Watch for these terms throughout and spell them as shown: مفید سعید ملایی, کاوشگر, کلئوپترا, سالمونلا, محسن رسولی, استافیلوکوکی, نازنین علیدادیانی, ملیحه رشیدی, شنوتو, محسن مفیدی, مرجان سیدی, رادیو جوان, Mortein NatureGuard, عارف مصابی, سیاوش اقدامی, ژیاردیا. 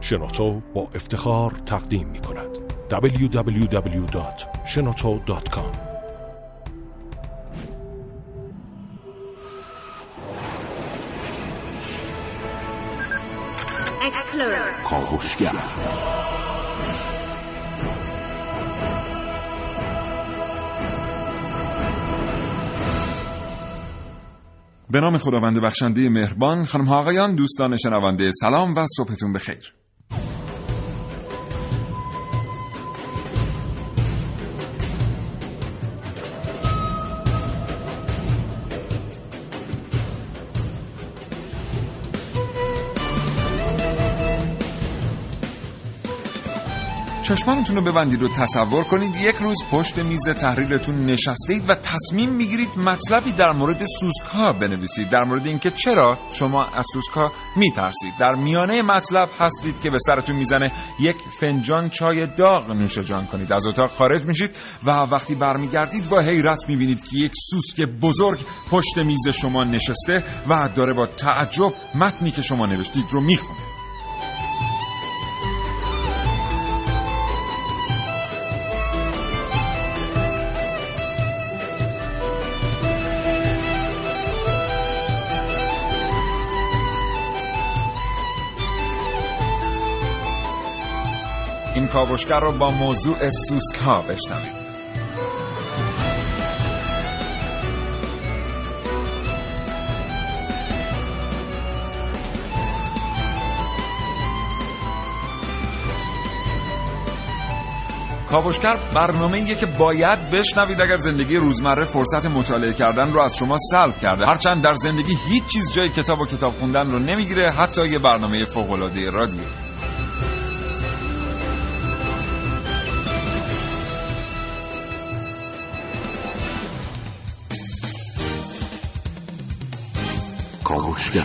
شنوتو با افتخار تقدیم می کند www.shenoto.com. کاوشگر به نام خداوند بخشنده مهربان. خانم ها آقایان، دوستان شنونده، سلام و صبحتون بخیر. چشمانتون رو ببندید و تصور کنید یک روز پشت میز تحریرتون نشستید و تصمیم میگیرید مطلبی در مورد سوسک‌ها بنویسید، در مورد اینکه چرا شما از سوسک‌ها میترسید. در میانه مطلب هستید که به سرتون میزنه، یک فنجان چای داغ نوش جان کنید، از اتاق خارج میشید و وقتی برمیگردید با حیرت میبینید که یک سوسک بزرگ پشت میز شما نشسته و داره با تعجب متنی که شما نوشتید رو میخونه. این کاوشگر رو با موضوع سوسک‌ها بشنویم. کاوشگر برنامه‌ایه که باید بشنوید اگر زندگی روزمره فرصت مطالعه کردن رو از شما سلب کرده. هرچند در زندگی هیچ چیز جای کتاب و کتاب خوندن رو نمیگیره، حتی یه برنامه فوق‌العاده رادیو. کاوشگر.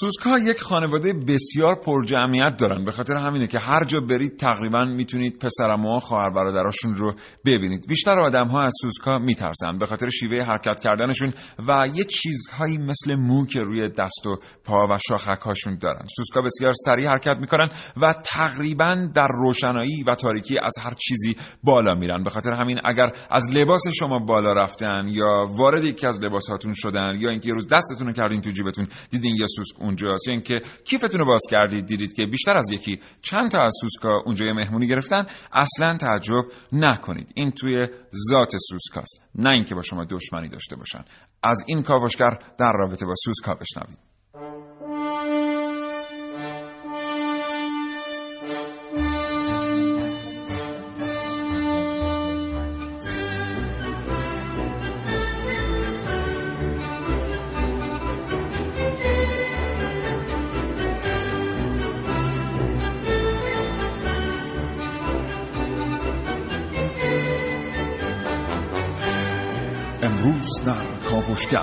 سوسک‌ها یک خانواده بسیار پرجمعیت دارن، به خاطر همینه که هر جا برید تقریبا میتونید پسرعموها، خواهر برادراشون رو ببینید. بیشتر آدم‌ها از سوسک‌ها میترسن به خاطر شیوه حرکت کردنشون و یه چیزهایی مثل مو که روی دست و پا و شاخک‌هاشون دارن. سوسک‌ها بسیار سریع حرکت میکنن و تقریبا در روشنایی و تاریکی از هر چیزی بالا میرن. به خاطر همین اگر از لباس شما بالا رفتن یا وارد یکی از لباساتون شدن یا اینکه یه روز دستتون رو کردین تو جیبتون دیدین یه سوسک اونجاست، یعنی که کیفتون رو باز کردید دیدید که بیشتر از یکی چند تا از سوسکا اونجا مهمونی گرفتن، اصلا تعجب نکنید. این توی ذات سوسکاست، نه اینکه با شما دشمنی داشته باشن. از این کاوشگر در رابطه با سوسکا بشنوید. امروز در کاوشگر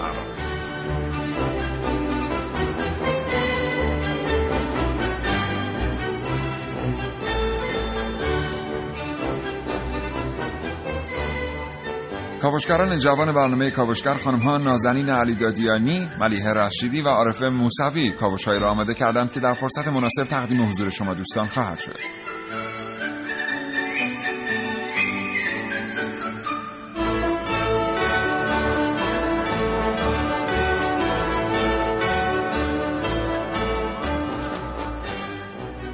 کاوشگران جوان برنامه کاوشگر خانم‌ها نازنین علیدادیانی، ملیحه رشیدی و عارف مصابی کاوش‌هایی را آماده کردند که در فرصت مناسب تقدیم حضور شما دوستان خواهد شد.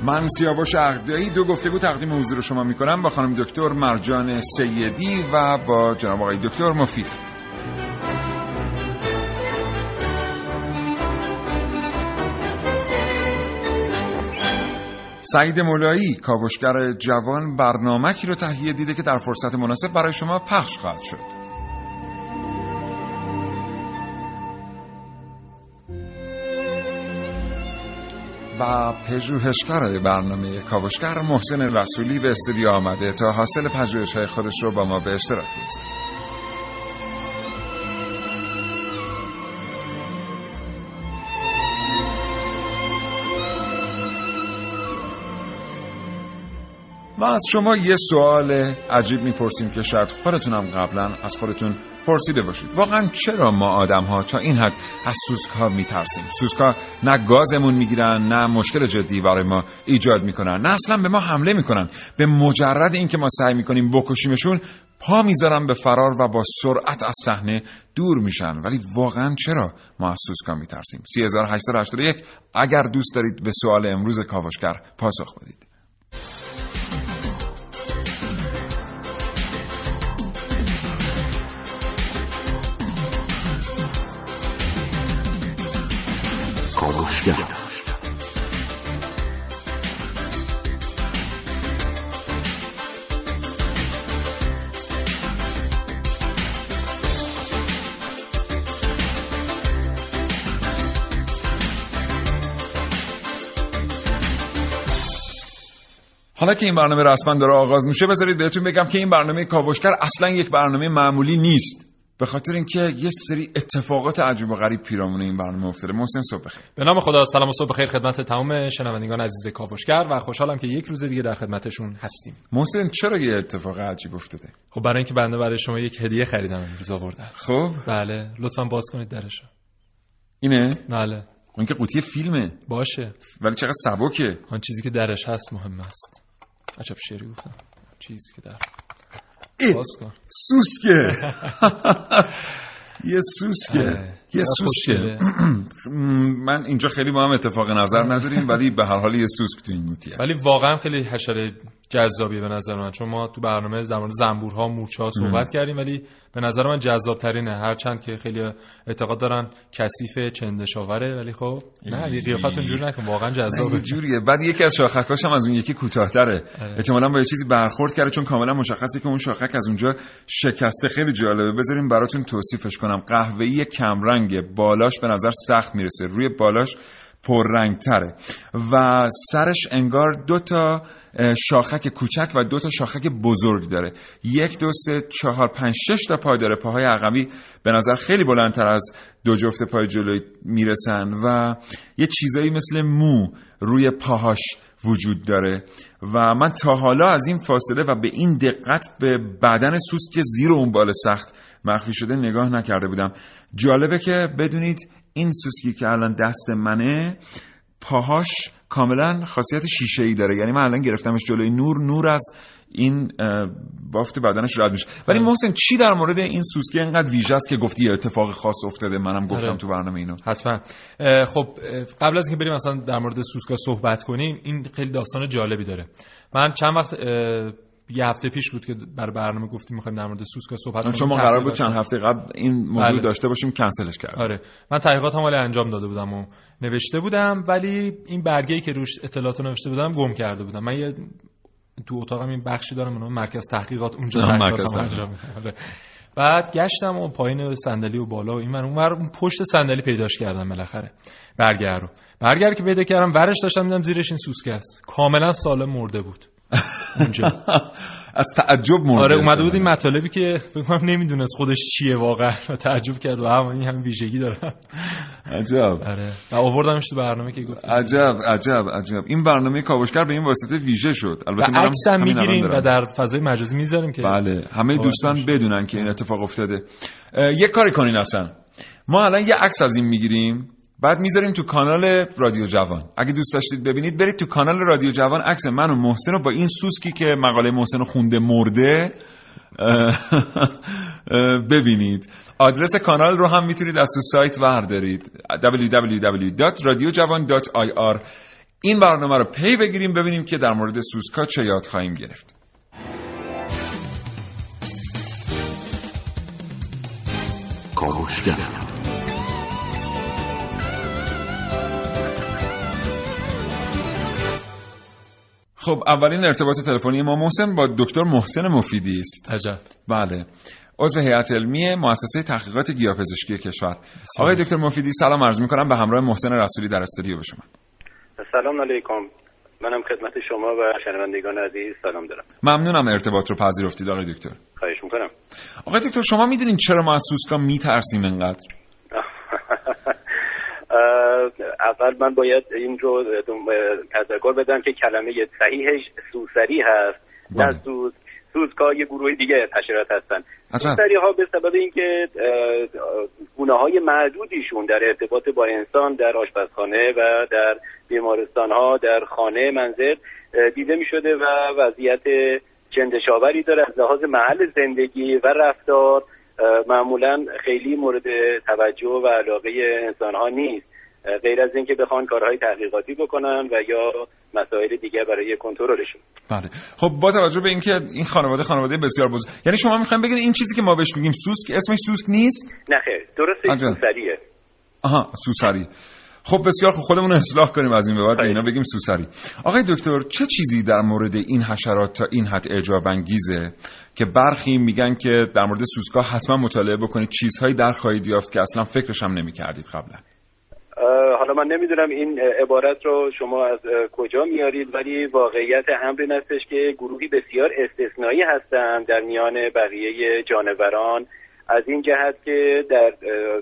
من سیاوش اقدامی دو گفتگو تقدیم حضور شما می‌کنم با خانم دکتر مرجان سیدی و با جناب آقای دکتر مفید سعید ملایی. کاوشگر جوان برنامه‌ای رو تهیه دیده که در فرصت مناسب برای شما پخش خواهد شد. و پژوهشگر برنامه کاوشگر محسن رسولی به استودیو آمده تا حاصل پژوهش‌های خودش رو با ما به اشتراک بگذارد. و از شما یه سوال عجیب میپرسیم که شاید خودتون هم قبلا از خودتون پرسیده باشید. واقعا چرا ما آدم ها تا این حد از سوسک‌ها میترسیم؟ سوسک‌ها نه گازمون میگیرن، نه مشکل جدی برای ما ایجاد میکنن، نه اصلا به ما حمله میکنن. به مجرد اینکه ما سعی میکنیم بکشیمشون، پا میذارن به فرار و با سرعت از صحنه دور میشن. ولی واقعا چرا ما از سوسک‌ها میترسیم؟ 3881 اگر دوست دارید به سوال امروز کاوشگر پاسخ بدید. کاوشگر حالا که این برنامه رسما داره آغاز میشه، بذارید بهتون بگم که این برنامه کاوشگر اصلا یک برنامه معمولی نیست، به خاطر اینکه یه سری اتفاقات عجیب و غریب پیرامون این برنامه افتاده. محسن صبح بخیر. به نام خدا. سلام و صبح بخیر خدمت تمام شنوندگان عزیز کاوشگر و خوشحالم که یک روز دیگه در خدمتشون هستیم. محسن چرا یه اتفاق عجیب افتاده؟ خب برای اینکه بنده برای شما یک هدیه خریدم امروز آوردم. خب بله، لطفاً باز کنید درش. اینه؟ بله. اون که قوطی فیلمه. باشه. ولی چقدر سبکه. اون چیزی که درش هست مهم است. عجب شعری گفتم. چیزی که در سوسکه. یه سوسکه، یه سوسکه. من اینجا خیلی با هم اتفاق نظر نداریم، ولی به هر حال یه سوسک تو این قوطیه. ولی واقعا خیلی حشره جذابیه به نظر من، چون ما تو برنامه زمان زنبورها، مورچه‌ها صحبت کردیم، ولی به نظر من جذاب‌ترینه، هرچند که خیلی اعتقاد دارن کثیف چندشاوره، ولی خب نه، قیافتون جور نکن، واقعا جذابه. جوریه. بعد یکی از شاخک‌هاش هم از اون یکی کوتاه‌تره، احتمالاً با یه چیزی برخورد کرده، چون کاملا مشخصه که اون شاخک از اونجا شکسته. خیلی جالبه، بذاریم براتون توصیفش کنم. قهوه‌ای کمرنگه، بالاش به نظر سخت میرسه، روی بالاش پررنگ تره و سرش انگار دو تا شاخک کوچک و دو تا شاخک بزرگ داره. 1، 2، 3، 4، 5، 6 تا پا داره. پاهای عقبی به نظر خیلی بلندتر از دو جفت پای جلوی میرسن و یه چیزایی مثل مو روی پاهاش وجود داره و من تا حالا از این فاصله و به این دقت به بدن سوسک که زیر اون بال سخت مخفی شده نگاه نکرده بودم. جالبه که بدونید این سوسکی که الان دست منه، پاهاش کاملا خاصیت شیشه‌ای داره، یعنی من الان گرفتمش جلوی نور از این بافت بدنش رد میشه. ولی محسن چی در مورد این سوسکی اینقدر ویژه است که گفتی اتفاق خاص افتاده؟ منم گفتم تو برنامه اینو حتما. خب قبل از اینکه بریم مثلا در مورد سوسکا صحبت کنیم، این خیلی داستان جالبی داره. من چند وقت یه هفته پیش بود که برای برنامه گفتیم می‌خوایم در مورد سوسکا صحبت کنیم، چون ما قرار بود چند هفته قبل این موضوع داشته باشیم، کنسلش کردیم. آره من تحقیقاتم ولی انجام داده بودم و نوشته بودم، ولی این برگه‌ای که روش اطلاعاتو نوشته بودم گم کرده بودم. من یه تو اتاقم این بخشی دارم به نام مرکز تحقیقات، اونجا تحقیقاتم انجام می‌دم. بعد گشتم و پایین صندلی و بالا و این من اون پشت صندلی پیداش کردم بالاخره برگه رو که پیدا کردم، ورش داشتم دیدم زیرش این سوسکه است. کاملا سالم مرده بود اونجا. از تعجب مرده. آره اومده بود این مطالبی که فکر کنم نمیدونست خودش چیه واقعا، و تعجب کرد و همین هم ویژگی داره. عجب. آره آوردمش تو برنامه که گفتم. عجب. این برنامه کاوشگر به این واسطه ویژه شد. البته ما هم میگیریم و در فضای مجازی میذاریم که بله همه دوستان بدونن که این اتفاق افتاده. یه کاری کنین، اصلا ما الان یه عکس از این میگیریم، بعد میذاریم تو کانال رادیو جوان. اگه دوست داشتید ببینید، برید تو کانال رادیو جوان، عکس من و محسن رو با این سوسکی که مقاله محسن خونده مرده ببینید. آدرس کانال رو هم میتونید از تو سایت وردارید، www.radiojavan.ir. این برنامه رو پی بگیریم، ببینیم که در مورد سوسکا چه یاد خواهیم گرفت. کاوشگر خب اولین ارتباط تلفنی ما محسن با دکتر محسن مفیدی است. عجب. بله. عضو هیئت علمی مؤسسه تحقیقات گیاه‌پزشکی کشور. آقای دکتر مفیدی سلام عرض می‌کنم به همراه محسن رسولی در استودیو. به شما سلام علیکم. منم خدمت شما و شنوندگان عزیز سلام دارم. ممنونم ارتباط رو پذیرفتید آقای دکتر. خواهش می‌کنم. آقای دکتر شما می‌دونید چرا ما از سوسکا می‌ترسیم اینقدر؟ اول من باید این رو تذکر بدم که کلمه صحیحش سوسری هست در سوزکا یه گروه دیگه حشرات هستن. سوزتری‌ها به سبب اینکه گونه‌های معدودیشون در ارتباط با انسان در آشپزخانه و در بیمارستان‌ها، در خانه، منزل دیده می‌شده و وضعیت چندشاوری داره از لحاظ محل زندگی و رفتار، معمولاً خیلی مورد توجه و علاقه انسان‌ها نیست، غیر از اینکه بخوان کارهای تحقیقاتی بکنن و یا مسائل دیگه برای کنترلشون. بله. خب با توجه به اینکه این خانواده بسیار بزرگ، یعنی شما میخواین بگید این چیزی که ما بهش میگیم سوسک اسمش سوسک نیست؟ نه خیر، درسته، سوسریه. آها، سوسری. خب بسیار خوب، خودمون اصلاح کنیم از این به بعد اینا بگیم سوسری. آقای دکتر، چه چیزی در مورد این حشرات تا این حد اعجاب انگیزه که برخی میگن که در مورد سوسکا حتما مطالعه بکنید، چیزهایی در خواهید یافت که اصلا فکرش هم نمی‌کردید قبلا؟ حالا من نمیدونم این عبارت رو شما از کجا میارید، ولی واقعیت امر این هستش که گروهی بسیار استثنایی هستند در میان بقیه جانوران، از این جهت که در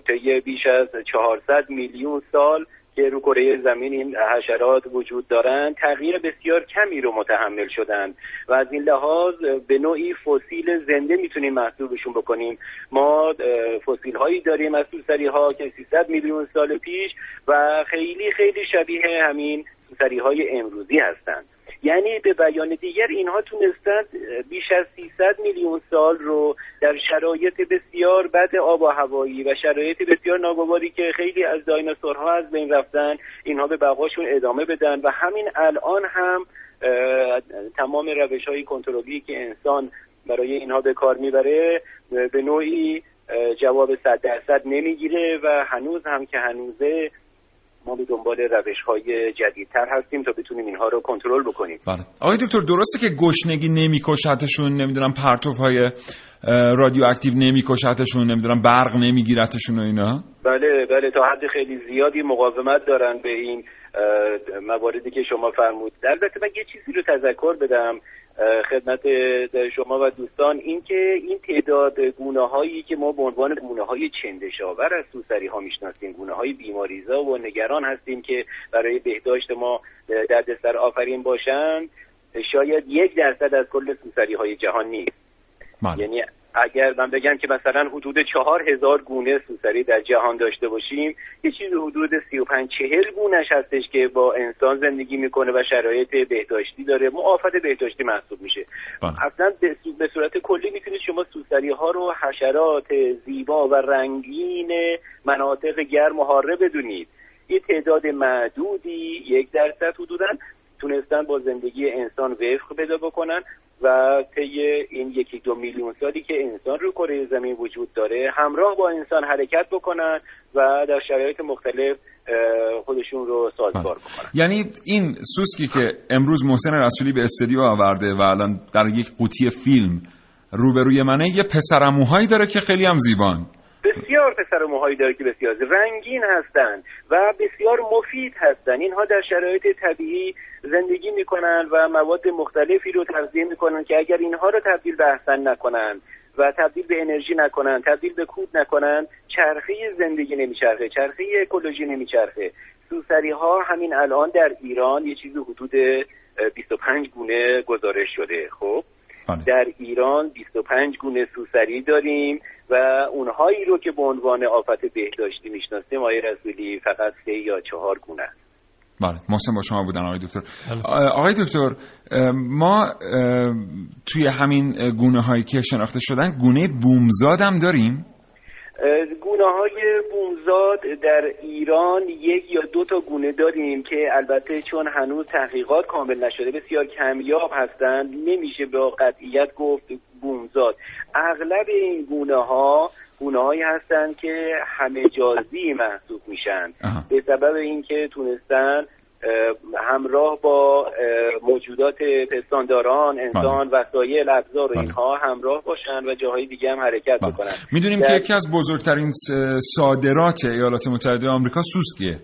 طی بیش از 400 میلیون سال که رو کره زمین این حشرات وجود دارند، تغییر بسیار کمی رو متحمل شدند و از این لحاظ به نوعی فسیل زنده میتونیم محسوبشون بکنیم. ما فسیل هایی داریم از سوسری ها که 300 میلیون سال پیش و خیلی خیلی شبیه همین سوسری های امروزی هستند. یعنی به بیان دیگر اینها تونستند بیش از 300 میلیون سال رو در شرایط بسیار بد آب و هوایی و شرایط بسیار ناگواری که خیلی از دایناسورها از بین رفتن، اینها به بقاشون ادامه بدن و همین الان هم تمام روش‌های کنترلی که انسان برای اینها به کار میبره به نوعی جواب 100% نمیگیره و هنوز هم که هنوزه ما به دنبال روش‌های جدیدتر هستیم تا بتونیم اینها رو کنترل بکنیم. بله. آقای دکتر، درسته که گشنگی نمی‌کشتشون، نمیدونم پرتوهای رادیواکتیو نمی‌کشتشون، نمیدونم برق نمی‌گیرتشون و اینا؟ بله بله، تا حد خیلی زیادی مقاومت دارن به این مواردی که شما فرمود. البته من یه چیزی رو تذکر بدم خدمت شما و دوستان، اینکه این تعداد گونه‌هایی که ما به عنوان گونه‌های چندشاور از سوسری‌ها میشناسیم، گونه‌های بیماریزا و نگران هستیم که برای بهداشت ما دردسر آفرین باشند، شاید 1% از کل سوسری‌های جهان نیست. یعنی اگر من بگم که مثلا حدود 4000 گونه سوسری در جهان داشته باشیم، یه چیز حدود 35-40 گونهش هستش که با انسان زندگی میکنه و شرایط بهداشتی داره، معافیت بهداشتی محسوب میشه. اصلا به صورت کلی میتونید شما سوسری ها رو حشرات زیبا و رنگین مناطق گرم و حاره بدونید. یه تعداد معدودی 1% حدوداً تونستن با زندگی انسان وفق پیدا بکنن و طی این 1-2 میلیون سالی که انسان رو کره زمین وجود داره همراه با انسان حرکت بکنن و در شرایط مختلف خودشون رو سازگار بکنن. یعنی این سوسکی که امروز محسن رسولی به استودیو آورده و الان در یک قوطی فیلم روبروی منه، یه پسرموهایی داره که خیلی هم زیبان، بسیار پسر موهایی داره که بسیار رنگین هستند و بسیار مفید هستند. اینها در شرایط طبیعی زندگی میکنن و مواد مختلفی رو تغذیه میکنن که اگر اینها رو تبدیل به احسن نکنن و تبدیل به انرژی نکنن، تبدیل به کود نکنن، چرخه زندگی نمیچرخه، چرخه اکولوژی نمیچرخه. سوسری ها همین الان در ایران یه چیزی حدود 25 گونه گزارش شده. خب در ایران 25 گونه سوسری داریم و اونهایی رو که به عنوان آفت بهداشتی میشناسیم آقای رسولی فقط 3 یا 4 گونه است. بله، محسن با شما بودن آقای دکتر. آقای دکتر، ما توی همین گونه هایی که شناخته شدن گونه بومزاد هم داریم؟ گونه‌های بومزاد در ایران 1 یا 2 تا گونه داریم که البته چون هنوز تحقیقات کامل نشده بسیار کمیاب هستند، نمیشه با قطعیت گفت بومزاد. اغلب این گونه‌هایی هستند که همه جازی محسوب میشن به سبب اینکه تونستن همراه با موجودات پستانداران، انسان و سایر ابزار و اینها همراه باشن و جاهای دیگه هم حرکت بکنن. میدونیم که یکی از بزرگترین صادرات ایالات متحده آمریکا سوسکیه.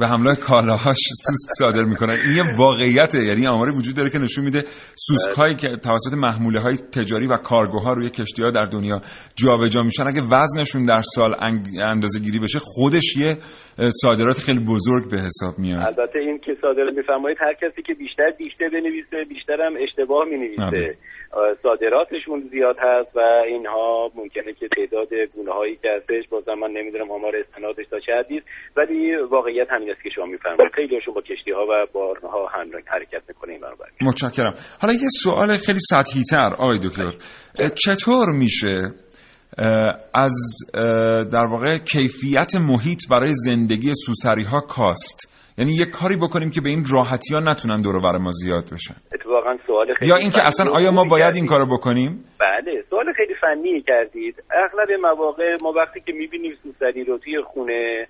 و حمله کالاهاش سوسک صادر میکنن. این یه واقعیته، یعنی آماری وجود داره که نشون میده سوسک‌هایی که توسط محموله‌های تجاری و کارگوها روی کشتی‌ها در دنیا جابجا میشن، اگه وزنشون در سال اندازه‌گیری بشه خودش یه صادرات خیلی بزرگ به حساب میاد. البته این که صادرات میفرمایید، هر کسی که بیشتر دیشته بنویسه بیشتر هم اشتباه مینویسه. صادراتشون زیاد هست و اینها ممکنه که تعداد گونه‌هایی که ازش، بازم من نمیدونم آمار استنادش تا چه حدی، ولی واقعیت همین است که شما میفرمایید، خیلیشون با کشتی‌ها و بارها هم حرکت میکنه این برابر. متشکرم. حالا یه سوال خیلی سطحی‌تر آقای دکتر، چطور میشه از در واقع کیفیت محیط برای زندگی سوسری‌ها کاست؟ یعنی یه کاری بکنیم که به این راحتی‌ها نتونن دور و بر ما زیاد بشن. اتفاقاً سوال خیلی، یا اینکه اصلا آیا ما باید این کارو بکنیم؟ بله، سوال خیلی فنی کردید. اغلب مواقع ما وقتی که می‌بینیم سوسری رو توی خونه،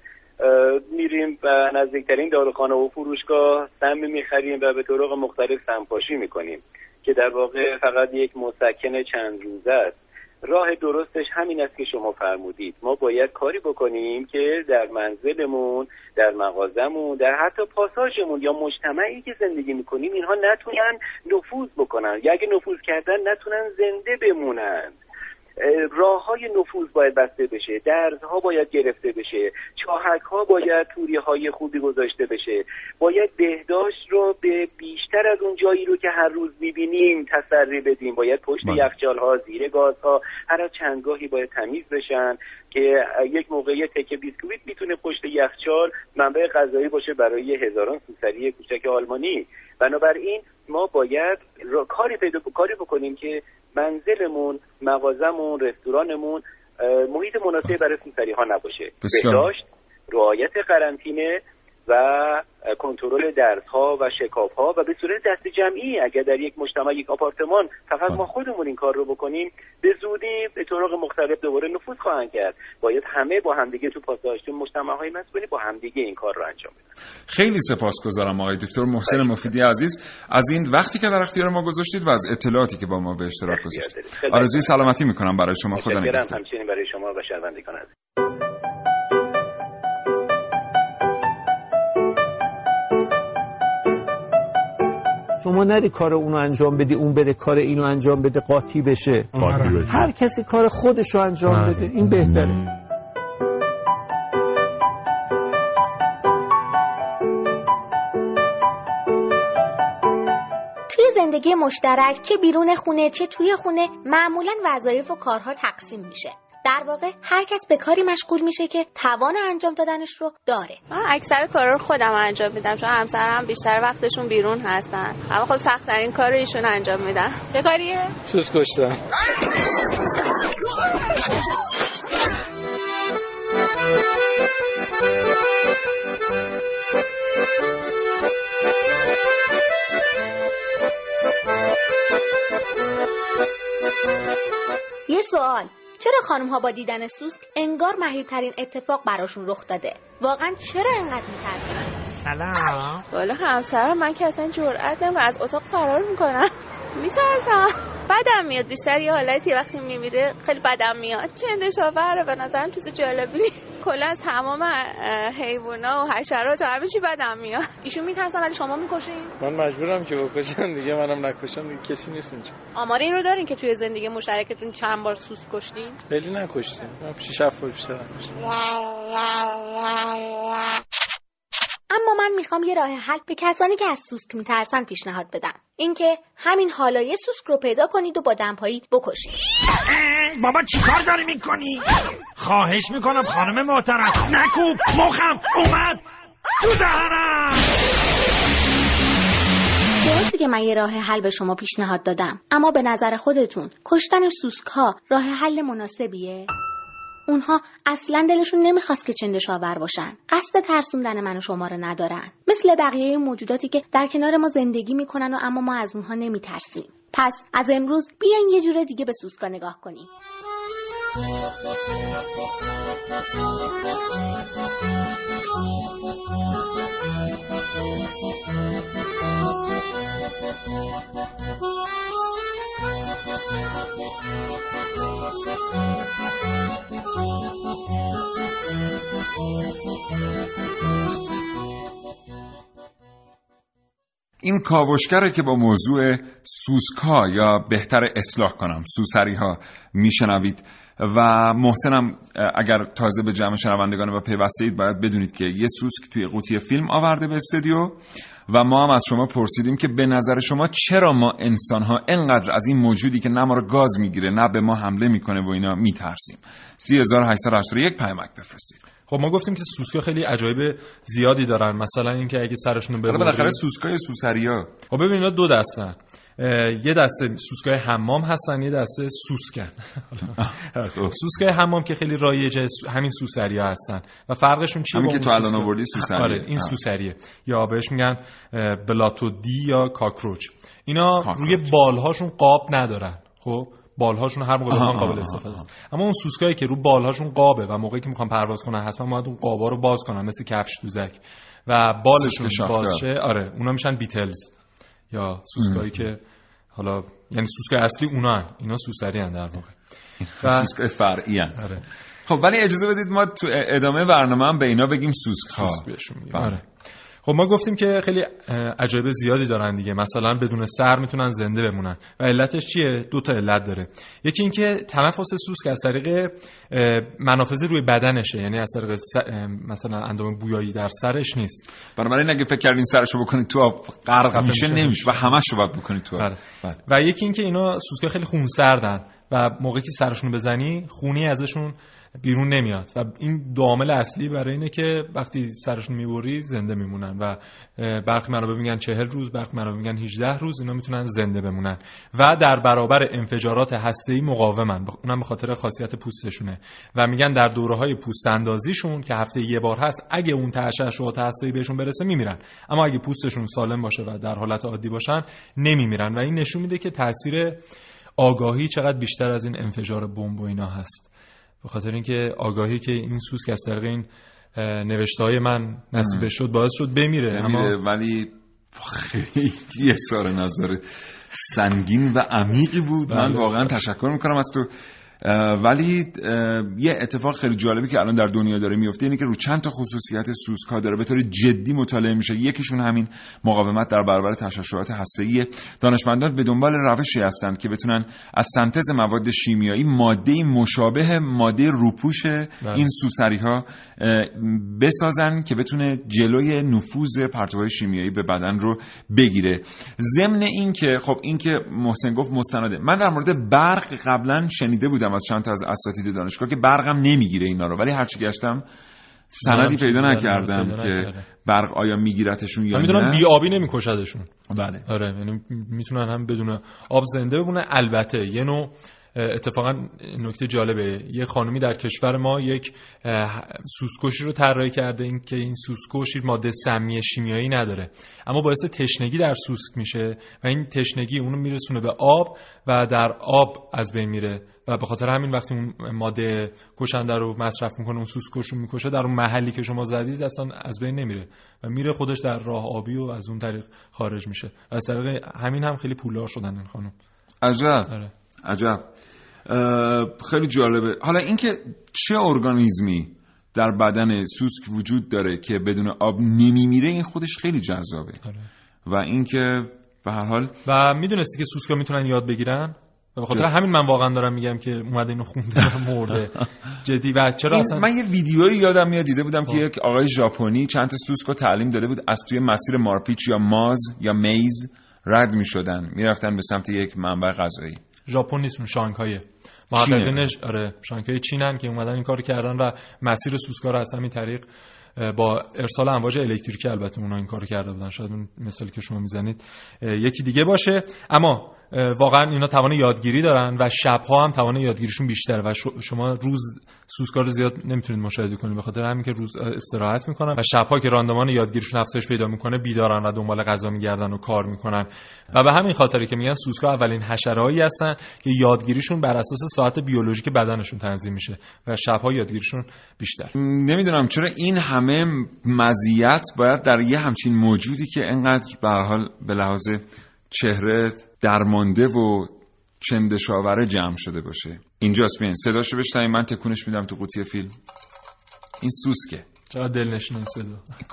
میریم و نزدیکترین داروخانه و فروشگاه سم می‌خریم و به طرق مختلف سم‌پاشی می‌کنیم که در واقع فقط یک مسکن چند روزه است. راه درستش همین است که شما فرمودید. ما باید کاری بکنیم که در منزلمون، در مغازمون، در حتی پاساژمون یا مجتمعی که زندگی میکنیم اینها نتونن نفوذ بکنن، یا اگه نفوذ کردن نتونن زنده بمونن. راه‌های نفوذ باید بسته بشه، درزها باید گرفته بشه، چاهک‌ها باید توری‌های خوبی گذاشته بشه، باید بهداشت رو به بیشتر از اون جایی رو که هر روز می‌بینیم تسری بدیم، باید پشت یخچال‌ها، زیر گازها هر از چندگاهی باید تمیز بشن که یک موقعیت که بیسکویت میتونه پشت یخچال منبع غذایی باشه برای هزاران سوسری کوچک آلمانی. بنابراین ما باید کاری بکنیم که منزلمون، مغازمون، رستورانمون محیط مناسبی برای سوسری‌ها نباشه. بهداشت، رعایت قرنطینه و کنترل درزها و شکاف‌ها و به صورت دست جمعی، اگر در یک مجتمع، یک آپارتمان فقط ما خودمون این کار رو بکنیم، به زودی به طرق مختلف دوباره نفوذ خواهند کرد. باید همه با همدیگه تو پاساژ، تو مجتمع‌های مسئولی با همدیگه این کار رو انجام بدن. خیلی سپاسگزارم آقای دکتر محسن مفیدی عزیز از این وقتی که در اختیار ما گذاشتید و از اطلاعاتی که با ما به اشتراک گذاشتید. آرزوی سلامتی می‌کنم برای شما. خدا نگهدار. همچنین برای شما و شنوندگان عزیز. شما نری کار اونو انجام بدی، اون بره کار اینو انجام بده، قاطی بشه. هر کسی کار خودشو انجام بده، این بهتره. توی زندگی مشترک، چه بیرون خونه چه توی خونه، معمولاً وظایف و کارها تقسیم میشه. در واقع هر کس به کاری مشغول میشه که توان انجام دادنش رو داره. من اکثر کارا رو خودم انجام میدم، چون همسرم بیشتر وقتشون بیرون هستن، اما خب سخت ترین کار رو ایشون انجام میدن. چه کاریه؟ سوس کشتن. یه سوال، چرا خانم‌ها با دیدن سوسک انگار مهیب‌ترین اتفاق براشون رخ داده؟ واقعاً چرا اینقدر می‌ترسن؟ سلام. والا همسرم، من که اصلا جرئت نمی‌کنم، از اتاق فرار می‌کنم. می‌ترسم. بدم میاد، بیشتر یه حالتی وقتی می‌میره خیلی بدم میاد. چندشاوره به نظرم چیز جالبی نیست. کلا از تمام حیونا و حشرات و همه چی بدم میاد. ایشون می‌ترسن ولی شما می‌کشین؟ من مجبورم که بکشم دیگه، منم نکشم دیگه، کسی نیست اینجا. آمار این رو دارین که توی زندگی مشترکتون چند بار سوسک کشتین؟ خیلی نکشتیم. من 6-7 بار بیشتر نکشتم. اما من میخوام یه راه حل به کسانی که از سوسک میترسن پیشنهاد بدم. اینکه همین حالا یه سوسک رو پیدا کنید و با دمپایی بکشید. بابا چیکار داری میکنی؟ خواهش میکنم خانم محترم، نکوب، مخم اومد تو دهنم. درسته که من یه راه حل به شما پیشنهاد دادم، اما به نظر خودتون کشتن سوسک ها راه حل مناسبیه؟ اونها اصلا دلشون نمیخواست که چندشاور باشن. قصد ترسوندن من و شما رو ندارن، مثل بقیه موجوداتی که در کنار ما زندگی میکنن و اما ما از اونها نمیترسیم. پس از امروز بیاین یه جوره دیگه به سوسکا نگاه کنیم. این کاوشگره که با موضوع سوسکا یا بهتر اصلاح کنم سوسری‌ها میشنوید و محسنم اگر تازه به جمع شنوندگان و پیوسته اید باید بدونید که یه سوسک توی قوطی فیلم آورده به استودیو و ما هم از شما پرسیدیم که به نظر شما چرا ما انسان‌ها انقدر از این موجودی که نه ما رو گاز میگیره نه به ما حمله میکنه و اینا میترسیم؟ 3881 پیامک بفرستید. خب ما گفتیم که سوسکا خیلی عجایب زیادی دارن، مثلا اینکه اگه سرشون رو ببرن بالاخره سوسکای سوسریا. خب ببین اینا دو دستن، یه دسته سوسکای حمام هستن، یه دسته سوسکن. سوسکای حمام که خیلی رایجه همین سوسریا هستن و فرقشون چیه؟ همین که تو الان آوردی سوسریه، این سوسریه یا بهش میگن بلاتودی یا کاکروچ. اینا روی بالهاشون قاب ندارن، خب بالهاشون هر موقع بخوام قابل استفاده است. اما اون سوسکایی که رو بالهاشون قابه و موقعی که میخوام پرواز کنن حتما باید اون قابا رو باز کنن، مثل کفش دوزک، و بالشون باز شه. آره اونا میشن بیتلز یا سوسکایی که حالا یعنی سوسکای اصلی اونا هن. اینا سوسری هن در واقع و... سوسکای فرعی هن. آره. خب ولی اجازه بدید ما تو ادامه برنامه هم به اینا بگیم سوسکا. آره. خب ما گفتیم که خیلی عجایب زیادی دارن دیگه، مثلا بدون سر میتونن زنده بمونن و علتش چیه؟ دو تا علت داره. یکی اینکه تنفس سوسک از طریق منافذ روی بدنشه، یعنی از طریق مثلا اندام بویایی در سرش نیست. بنابراین اگه فکر کردین سرشو بکنید تو آب غرق میشه، نمیشه و همه‌شو باید بکنید تو آب. و یکی اینکه اینا سوسکا خیلی خونسردن و موقعی که سرشون بزنی خونی ازشون بیرون نمیاد و این دو عامل اصلی برای اینه که وقتی سرشون میبری زنده میمونن و برخی منابع میگن 40 روز، برخی منابع میگن 18 روز اینا میتونن زنده بمونن و در برابر انفجارات هسته‌ای مقاومن، اونم به خاطر خاصیت پوستشونه و میگن در دوره‌های پوست اندازیشون که هفته یه بار هست اگه اون تشعشعات هسته‌ای بهشون برسه میمیرن، اما اگه پوستشون سالم باشه و در حالت عادی باشن نمیمیرن و این نشون میده که تاثیر آگاهی چقدر بیشتر از این انفجار بمب و اینا هست، به خاطر اینکه آگاهی که این سوسک از طریق این نوشته‌های من نصیبش شد باعث شد بمیره اما ولی خیلی اظهار نظر سنگین و عمیقی بود. من واقعا تشکر میکنم از تو. ولی یه اتفاق خیلی جالبی که الان در دنیا داره میفته اینه که رو چند تا خصوصیت سوسکا داره به طور جدی مطالعه میشه. یکیشون همین مقاومت در برابر تشعشعات هسته‌ای. دانشمندان به دنبال روشی هستند که بتونن از سنتز مواد شیمیایی ماده‌ای مشابه ماده روپوش این سوسری‌ها بسازن که بتونه جلوی نفوذ پرتوهای شیمیایی به بدن رو بگیره. ضمن این که خب این که محسن گفت مستنده، من در مورد برق قبلا شنیده بودم از چند تا از اساتید دانشگاه که برقم نمیگیره اینا رو، ولی هرچی گشتم سندی پیدا نکردم که برق آیا میگیرتشون یا نه. میدونم بی آبی نمیکشدشون. بله آره، یعنی میتونن هم بدون آب زنده بمونن. البته یه نوع اتفاقا نکته جالبه، یه خانومی در کشور ما یک سوسکشی رو طراحی کرده، این که این سوسکشی ماده سمی شیمیایی نداره اما باعث تشنگی در سوسک میشه و این تشنگی اونو میرسونه به آب و در آب از بین میره و به خاطر همین وقتی اون ماده کشنده رو مصرف میکنه، اون سوسکش رو میکشه، در اون محلی که شما زدید اصلا از بین نمیره و میره خودش در راه آبی و از اون طریق خارج میشه. از طریق همین هم خیلی پولدار شدن این خانم. عجب. آره. عجب. خیلی جالبه. حالا اینکه چه ارگانیزمی در بدن سوسک وجود داره که بدون آب نمیمیره این خودش خیلی جذابه. آره. و اینکه به هر حال و میدونستی که سوسکا میتونن یاد بگیرن؟ به خاطر همین من واقعا دارم میگم که اومده اینو خونده و مرده. جدی. و چرا اصلا من یه ویدیویی یادم میاد دیده بودم که یک آقای ژاپنی چند تا سوسکو تعلیم داده بود از توی مسیر مارپیچ یا ماز یا میز رد میشدن، میرفتن به سمت یک منبع غذایی. ژاپن نیستون، شانگهای. محققینش آره شانگهای چینن که اومدن این کارو کردن و مسیر سوسکا رو از همین طریق با ارسال امواج الکتریکی، البته اونا این کارو کرده بودن، شاید اون مثالی که شما میزنید یکی دیگه باشه. اما واقعا اینا توان یادگیری دارن و شب‌ها هم توان یادگیریشون بیشتره و شما روز سوسکا رو زیاد نمیتونید مشاهده کنید، به خاطر همین که روز استراحت میکنن و شب‌ها که راندمان یادگیریشون افزایش پیدا میکنه بیدارن و دنبال غذا میگردن و کار میکنن و به همین خاطره که میگن سوسکا اولین حشرهایی هستن که یادگیریشون بر اساس ساعت بیولوژیک بدنشون تنظیم میشه و شب‌ها یادگیریشون بیشتر. نمیدونم چرا این همه مزیت باید در یه همچین موجودی که انقدر به هر حال به لحاظ چهره درمانده و چندشاوره جمع شده باشه. اینجاست، بیاین صداشو بشنویم. من تکونش میدم تو قوطی فیلم. این سوسکه. چرا دلنشینه صدا؟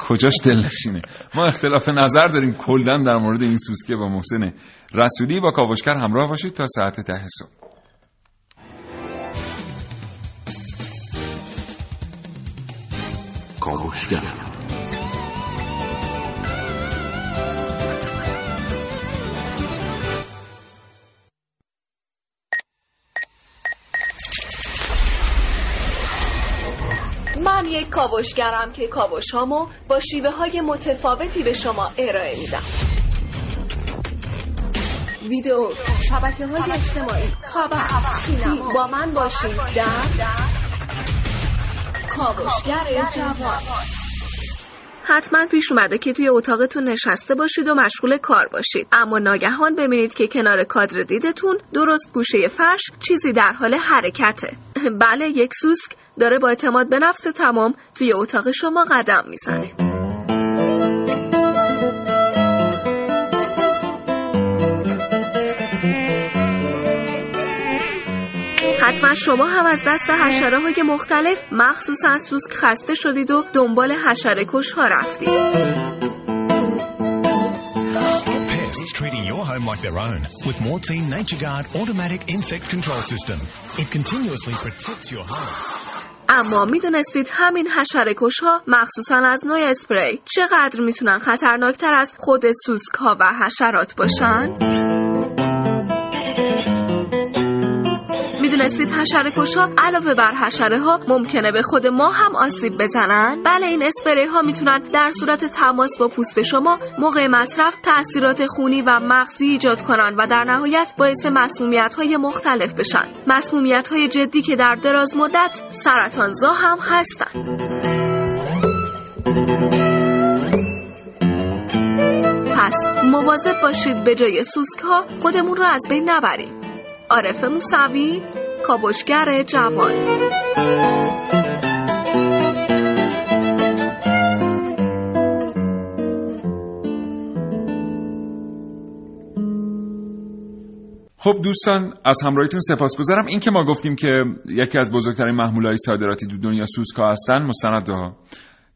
کجاش دلنشینه؟ ما اختلاف نظر داریم کلا در مورد این سوسکه با محسن رسولی. با کاوشگر همراه باشید تا ساعت 10 صبح. کاوشگر من یک کاوشگرم که کاوش‌هامو با شیوه‌های متفاوتی به شما ارائه میدم. ویدیو، شبکه‌های اجتماعی، خبر، سینما. با من باشید در کاوشگر جوان. حتما پیش اومده که توی اتاقتون نشسته باشید و مشغول کار باشید، اما ناگهان ببینید که کنار کادر دیدتون درست گوشه فرش چیزی در حال حرکته. بله، یک سوسک داره با اعتماد به نفس تمام توی اتاق شما قدم میزنه. حتما شما هم از دست حشره‌های مختلف، مخصوصا سوسک، خسته شدید و دنبال حشره‌کش‌ها رفتید. Is treating your home like their own with Mortein NatureGuard automatic insect control system. It continuously protects your home. اما میدونستید همین حشره‌کش‌ها مخصوصاً از نوع اسپری چقدر میتونن خطرناک‌تر از خود سوسک‌ها و حشرات باشن؟ میدونستید حشره‌کش‌ها علاوه بر حشره‌ها ممکنه به خود ما هم آسیب بزنن؟ بله، این اسپری‌ها میتونن در صورت تماس با پوست شما موقع مصرف تأثیرات خونی و مغزی ایجاد کنن و در نهایت باعث مسمومیت‌های مختلف بشن. مسمومیت‌های جدی که در دراز مدت سرطان‌زا هم هستن. پس مواظب باشید به جای سوسک‌ها خودمون رو از بین نبریم. عارف مصابی، کاوشگر جوان. خب دوستان، از همراهیتون سپاسگزارم. این که ما گفتیم که یکی از بزرگترین محموله‌های صادراتی دو دنیا سوسک‌ها هستن، مستندها.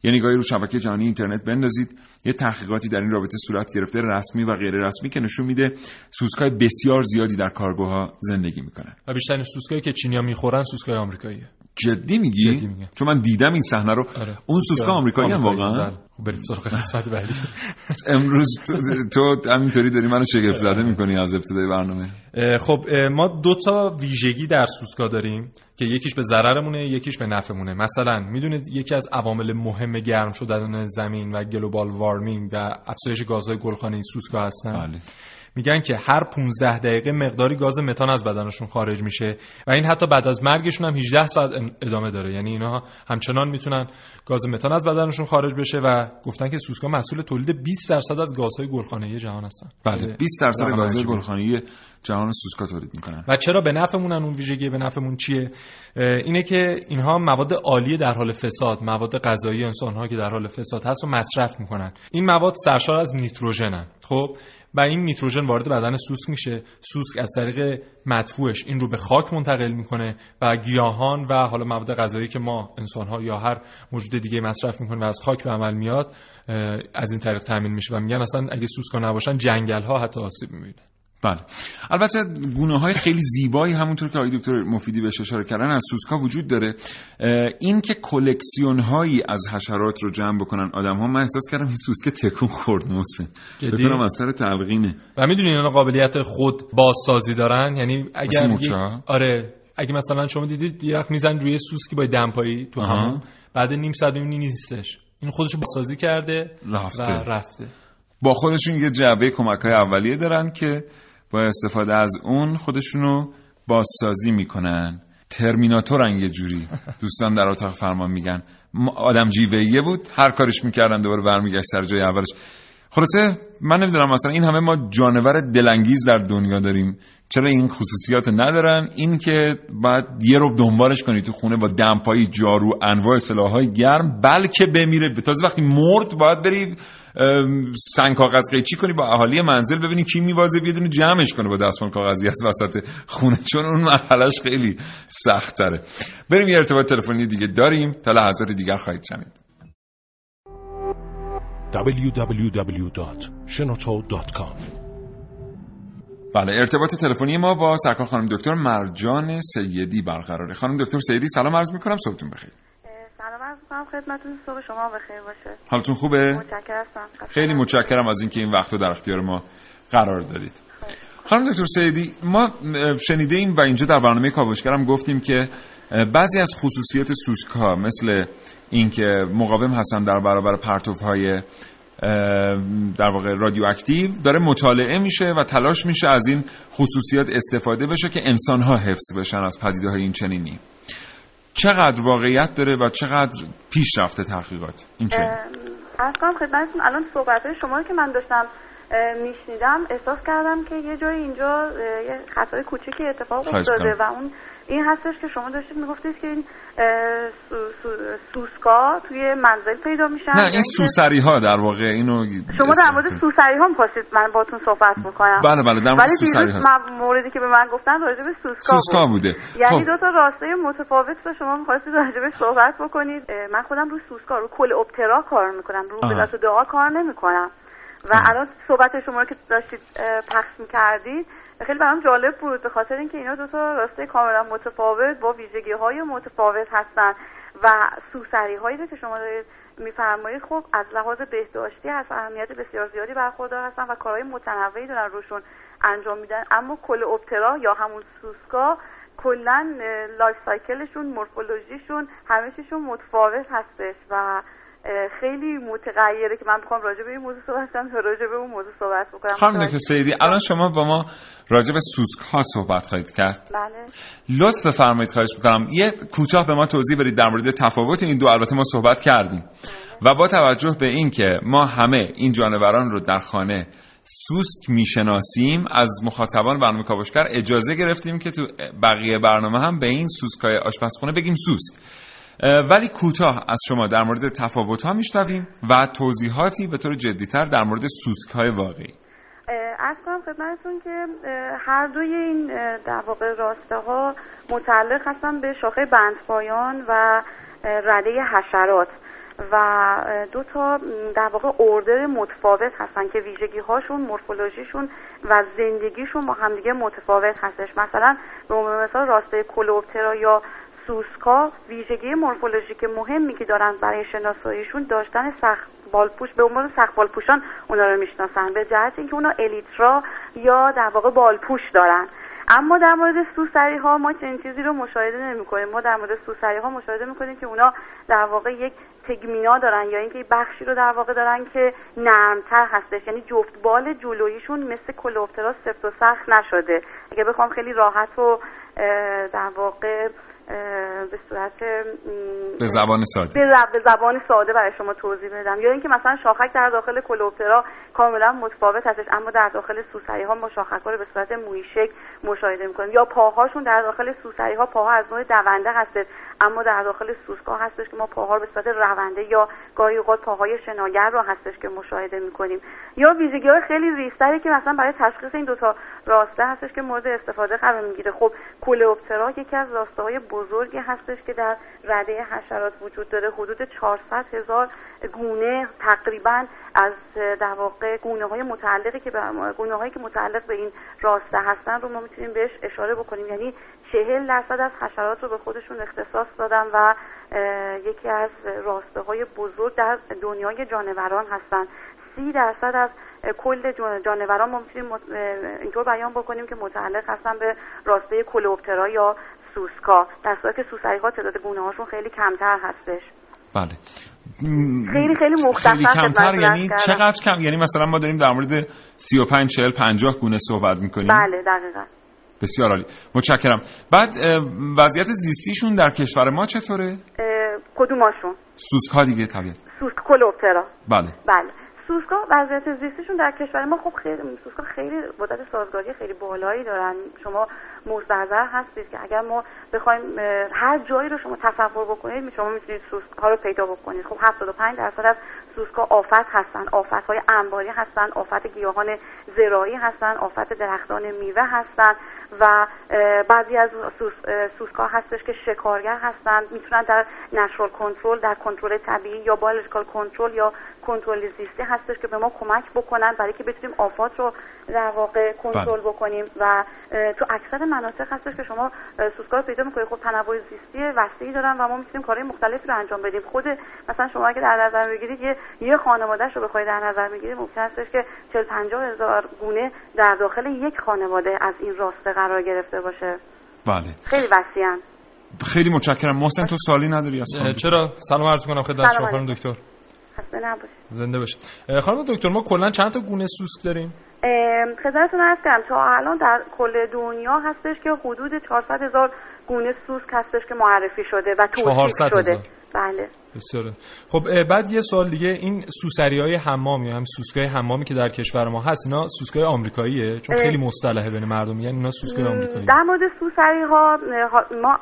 یه نگاهی رو شبکه جهانی اینترنت بندازید، یه تحقیقاتی در این رابطه صورت گرفته، رسمی و غیر رسمی، که نشون میده سوسکای بسیار زیادی در کارگوها زندگی میکنن و بیشترین سوسکایی که چینی‌ها میخورن سوسکای آمریکاییه. جدی میگی؟ چون من دیدم این صحنه رو. آره. اون سوسکا آمریکایی هم واقعا. بریم سراغ قسمت بعدی. امروز تو همینطوری داری منو شگفت زده میکنی از ابتدای برنامه. خب ما دو تا ویژگی در سوسکا داریم که یکیش به ضررمونه، یکیش به نفعمونه. مثلا میدونید یکی از عوامل مهم گرم شدن زمین و گلوبال وارمینگ و افزایش گازهای گلخانه‌ای سوسکا هستن. بله. میگن که هر 15 دقیقه مقداری گاز متان از بدنشون خارج میشه و این حتی بعد از مرگشون هم 18 ساعت ادامه داره، یعنی اینا همچنان میتونن گاز متان از بدنشون خارج بشه و گفتن که سوسکا مسئول تولید 20% از گازهای گلخانه‌ای جهان هستن. بله، 20% گازهای گلخانه‌ای جهان سوسکا تولید میکنن. و چرا به نفعمونن؟ اون ویژگی به نفعمون چیه؟ اینه که اینها مواد آلیه در حال فساد، مواد غذایی انسان‌ها که در حال فساد هست و مصرف میکنن. این مواد سرشار از نیتروژنن. خب و این نیتروژن وارد بدن سوسک میشه، سوسک از طریق مدفوعش این رو به خاک منتقل میکنه و گیاهان و حالا مواد غذایی که ما انسان‌ها یا هر موجود دیگه مصرف میکنه و از خاک به عمل میاد از این طریق تامین میشه و میگن اصلا اگه سوسکا نباشن جنگل‌ها حتی آسیب میبینن. بله. البته گونه‌های خیلی زیبایی همونطور که آقای دکتر مفیدی بهش اشاره کردن از سوسکا وجود داره. این که کلکسیون‌هایی از حشرات رو جمع بکنن آدم‌ها، من احساس کردم این سوسکه تکون خورد محسن. ببینم اثر تلقینه. و می‌دونین اینا قابلیت خود بازسازی دارن، یعنی اگر آره اگه مثلا شما دیدید یه وقت میزن روی سوسکی با دمپایی تو هم، بعد نیم ساعت می‌بینی نیستش. این خودشو بازسازی کرده رفته. و رفته. با خودشون یه جعبه کمک‌های اولیه دارن که با استفاده از اون خودشونو بازسازی میکنن. ترمیناتورن یه جوری. دوستان در اتاق فرمان میگن آدم جیوه‌ایه بود، هر کارش میکردن دوباره برمیگشت سر جای اولش. خلاصه من نمیدونم مثلا این همه ما جانور دلانگیز در دنیا داریم چرا این خصوصیات ندارن؟ این که بعد یه رو دنبالش کنی تو خونه با دمپایی، جارو، انواع سلاح‌های گرم، بلکه بمیره. تازه وقتی مرد باید بری سنگ کاغذ قیچی کنی با اهالی منزل ببینی کی میوازه بیاد اینو جمعش کنه با دستمال کاغذی از وسط خونه، چون اون مرحله‌اش خیلی سخت‌تره. بریم یه ارتباط تلفنی دیگه داریم، تا لحظات دیگر خواهید شنید. www.shenoto.com. بله، ارتباط تلفنی ما با سرکار خانم دکتر مرجان سیدی برقراره. خانم دکتر سیدی سلام عرض میکنم، صبحتون بخیر. سلام عرض میکنم خدمتتون، صبح شما بخیر باشه. حالتون خوبه؟ متشکرم. خیلی متشکرم از اینکه این وقت رو در اختیار ما قرار دادید. خانم دکتر سیدی، ما شنیده ایم و اینجا در برنامه کاوشگرم گفتیم که بعضی از خصوصیات سوسک‌ها مثل اینکه مقاوم هستن در برابر پرتوهای در واقع رادیواکتیو داره مطالعه میشه و تلاش میشه از این خصوصیات استفاده بشه که انسان‌ها حفظ بشن از پدیده‌های این چنینی. چقدر واقعیت داره و چقدر پیشرفته تحقیقات این چنین؟ اصلا خدمتتون الان صحبت‌های شما که من داشتم میشنیدم احساس کردم که یه جای اینجا یه خطای کوچیکی اتفاق افتاده و اون این هستش که شما داشتید میگفتید که این سوسکا توی منزل پیدا میشن. نه این سوسری ها در واقع اینو شما در مورد سوسری ها می‌خواستید من باهاتون صحبت میکنم. بله بله در مورد سوسری ها. موردی که به من گفتن راجع به سوسکا بوده. یعنی دو تا راسته متفاوت رو شما می‌خواستید راجع به صحبت بکنید. من خودم رو سوسکا رو کل اپترا کار میکنم، رو بذات و دعا کار نمیکنم. و الان صحبت شما رو که داشتید پخش می‌کردید خیلی برام جالب بود به خاطر اینکه اینا دو تا راسته کاملا متفاوت با ویژگی‌های متفاوت هستن و سوسری‌هایی که شما دارید می‌فرمایید خب از لحاظ بهداشتی از اهمیت بسیار زیادی برخوردار هستن و کارهای متنوعی دارن روشون انجام میدن، اما کلئوپترا یا همون سوسکا کلاً لایف سایکلشون، مورفولوژیشون، همه چیشون متفاوت هستش و خیلی متغیره که من می‌خوام راجع به این موضوع صحبت کنم تا راجع به اون موضوع صحبت بکنم. خانم دکتر سیدی الان شما با ما راجع به سوسک‌ها صحبت خواهید کرد. بله. لطف بفرمایید خواهش می‌کنم یه کوتاه به ما توضیح بدید در مورد تفاوت این دو. البته ما صحبت کردیم و با توجه به این که ما همه این جانوران رو در خانه سوسک میشناسیم، از مخاطبان برنامه کاوشگر اجازه گرفتیم که تو بقیه برنامه هم به این سوسک‌های آشپزخونه بگیم سوسک. ولی کوتاه از شما در مورد تفاوت‌ها میشنویم و توضیحاتی به طور جدی‌تر در مورد سوسک‌های واقعی. از کنم خدمتتون که هر دوی این در واقع راسته‌ها متعلق هستن به شاخه بندپایان و رده حشرات و دو تا در واقع اردر متفاوت هستن که ویژگی‌هاشون، مورفولوژیشون و زندگیشون با همدیگه متفاوت هستش. مثلا به عنوان مثال راسته کلئوپترا یا سوسکا ویژگی مورفولوژیک مهمی که دارن برای شناساییشون داشتن سخت بالپوش، به عنوان سخت بالپوشان اونا رو میشناسن به جهت اینکه اونا الیترا یا در واقع بالپوش دارن. اما در مورد سوسری ها ما چنین چیزی رو مشاهده نمی‌کنیم. ما در مورد سوسری ها مشاهده می‌کنیم که اونا در واقع یک تگمینا دارن یا اینکه بخشی رو در واقع دارن که نرم‌تر هستش، یعنی جفت بال جلوییشون مثل کلئوپترا سفت و سخت نشده. اگه بخوام خیلی راحت و در واقع به صورت به زبان ساده برای شما توضیح بدم، یا اینکه مثلا شاخک در داخل کلئوپترا کاملا متفاوت هستش اما در داخل سوسری‌ها ما شاخک‌ها رو به صورت مویشک مشاهده می‌کنیم، یا پاهاشون در داخل سوسری‌ها پاها از نوع دونده هستش اما در داخل سوسک‌ها هستش که ما پاها رو به صورت رونده یا گاهی اوقات پاهای شناگر رو هستش که مشاهده می‌کنیم، یا ویژگی‌های خیلی ریزتری که مثلا برای تشخیص این دو تا راسته هستش که مورد استفاده قرار می‌گیره. خب کلئوپترا یکی از راسته‌های بزرگی هستش که در رده حشرات وجود داره، حدود 400,000 گونه تقریبا از در واقع گونه‌هایی که متعلق به این راسته هستن رو ما میتونیم بهش اشاره بکنیم، یعنی 40% از حشرات رو به خودشون اختصاص دادن و یکی از راسته‌های بزرگ در دنیای جانوران هستن. 30% از کل جانوران ما میتونیم اینطور بیان بکنیم که متعلق هستن به راسته کلئوپترا یا سوسکا، در صورتی که سوسری‌ها تعداد گونه‌هاشون خیلی کمتر هستش. بله. خیلی مختصر کمتر، یعنی چقدر کم؟ یعنی مثلا ما داریم در مورد 35 40 50 گونه صحبت می‌کنیم. بله دقیقاً. بسیار عالی. متشکرم. بعد وضعیت زیستیشون در کشور ما چطوره؟ کدوماشون؟ سوسک‌ها دیگه طبیعت. سوسک کلئوپترا. بله. سوسکا وضعیت زیستشون در کشور ما خب خیلی سوسکا خیلی مدت سازگاری خیلی بالایی دارن. شما مستحضر هستید که اگر ما بخوایم هر جایی رو شما تصور بکنید شما میتونید سوسکا رو پیدا بکنید. خب 75% از سوسکا آفت هستن، آفت‌های انباری هستن، آفت گیاهان زراعی هستن، آفت درختان میوه هستن و بعضی از سوسکا هستش که شکارگر هستن، میتونن در نشرال کنترل، در کنترل طبیعی یا بایولوژیکال کنترل یا کنترل زیستی هستش که به ما کمک بکنن برای که بتونیم آفات رو در واقع کنترل بکنیم. و تو اکثر مناطق هستش که شما سوسکا رو پیدا می‌کنید. خب تنوع زیستی وسیعی دارن و ما می‌تونیم کارهای مختلفی رو انجام بدیم. خود مثلا شما اگه در نظر بگیرید یه خانواده‌اش رو بخواید در نظر بگیرید، ممکن هستش که 40-50 هزار گونه در داخل یک خانواده از این راسته قرار گرفته باشه. بله. خیلی وسیعن. خیلی متشکرم. محسن تو سوالی نداری اصلا؟ چرا؟ سلام عرض می‌کنم خدمت شما خانم دکتر. خسته نباشید. زنده باشید. خانم دکتر ما کلا چند تا گونه سوسک داریم؟ خدمتتون عرض کردم تا الان در کل دنیا هستش که حدود 400,000 گونه سوسک هستش که معرفی شده و توصیف شده. بله. بسیاره. خب بعد یه سوال دیگه، این سوسریای حمام یا هم سوسکای حمامی که در کشور ما هست اینا سوسکای آمریکاییه؟ چون خیلی مصطلحه بین مردم، میگن اینا سوسکای آمریکاییه. در مورد سوسری‌ها ما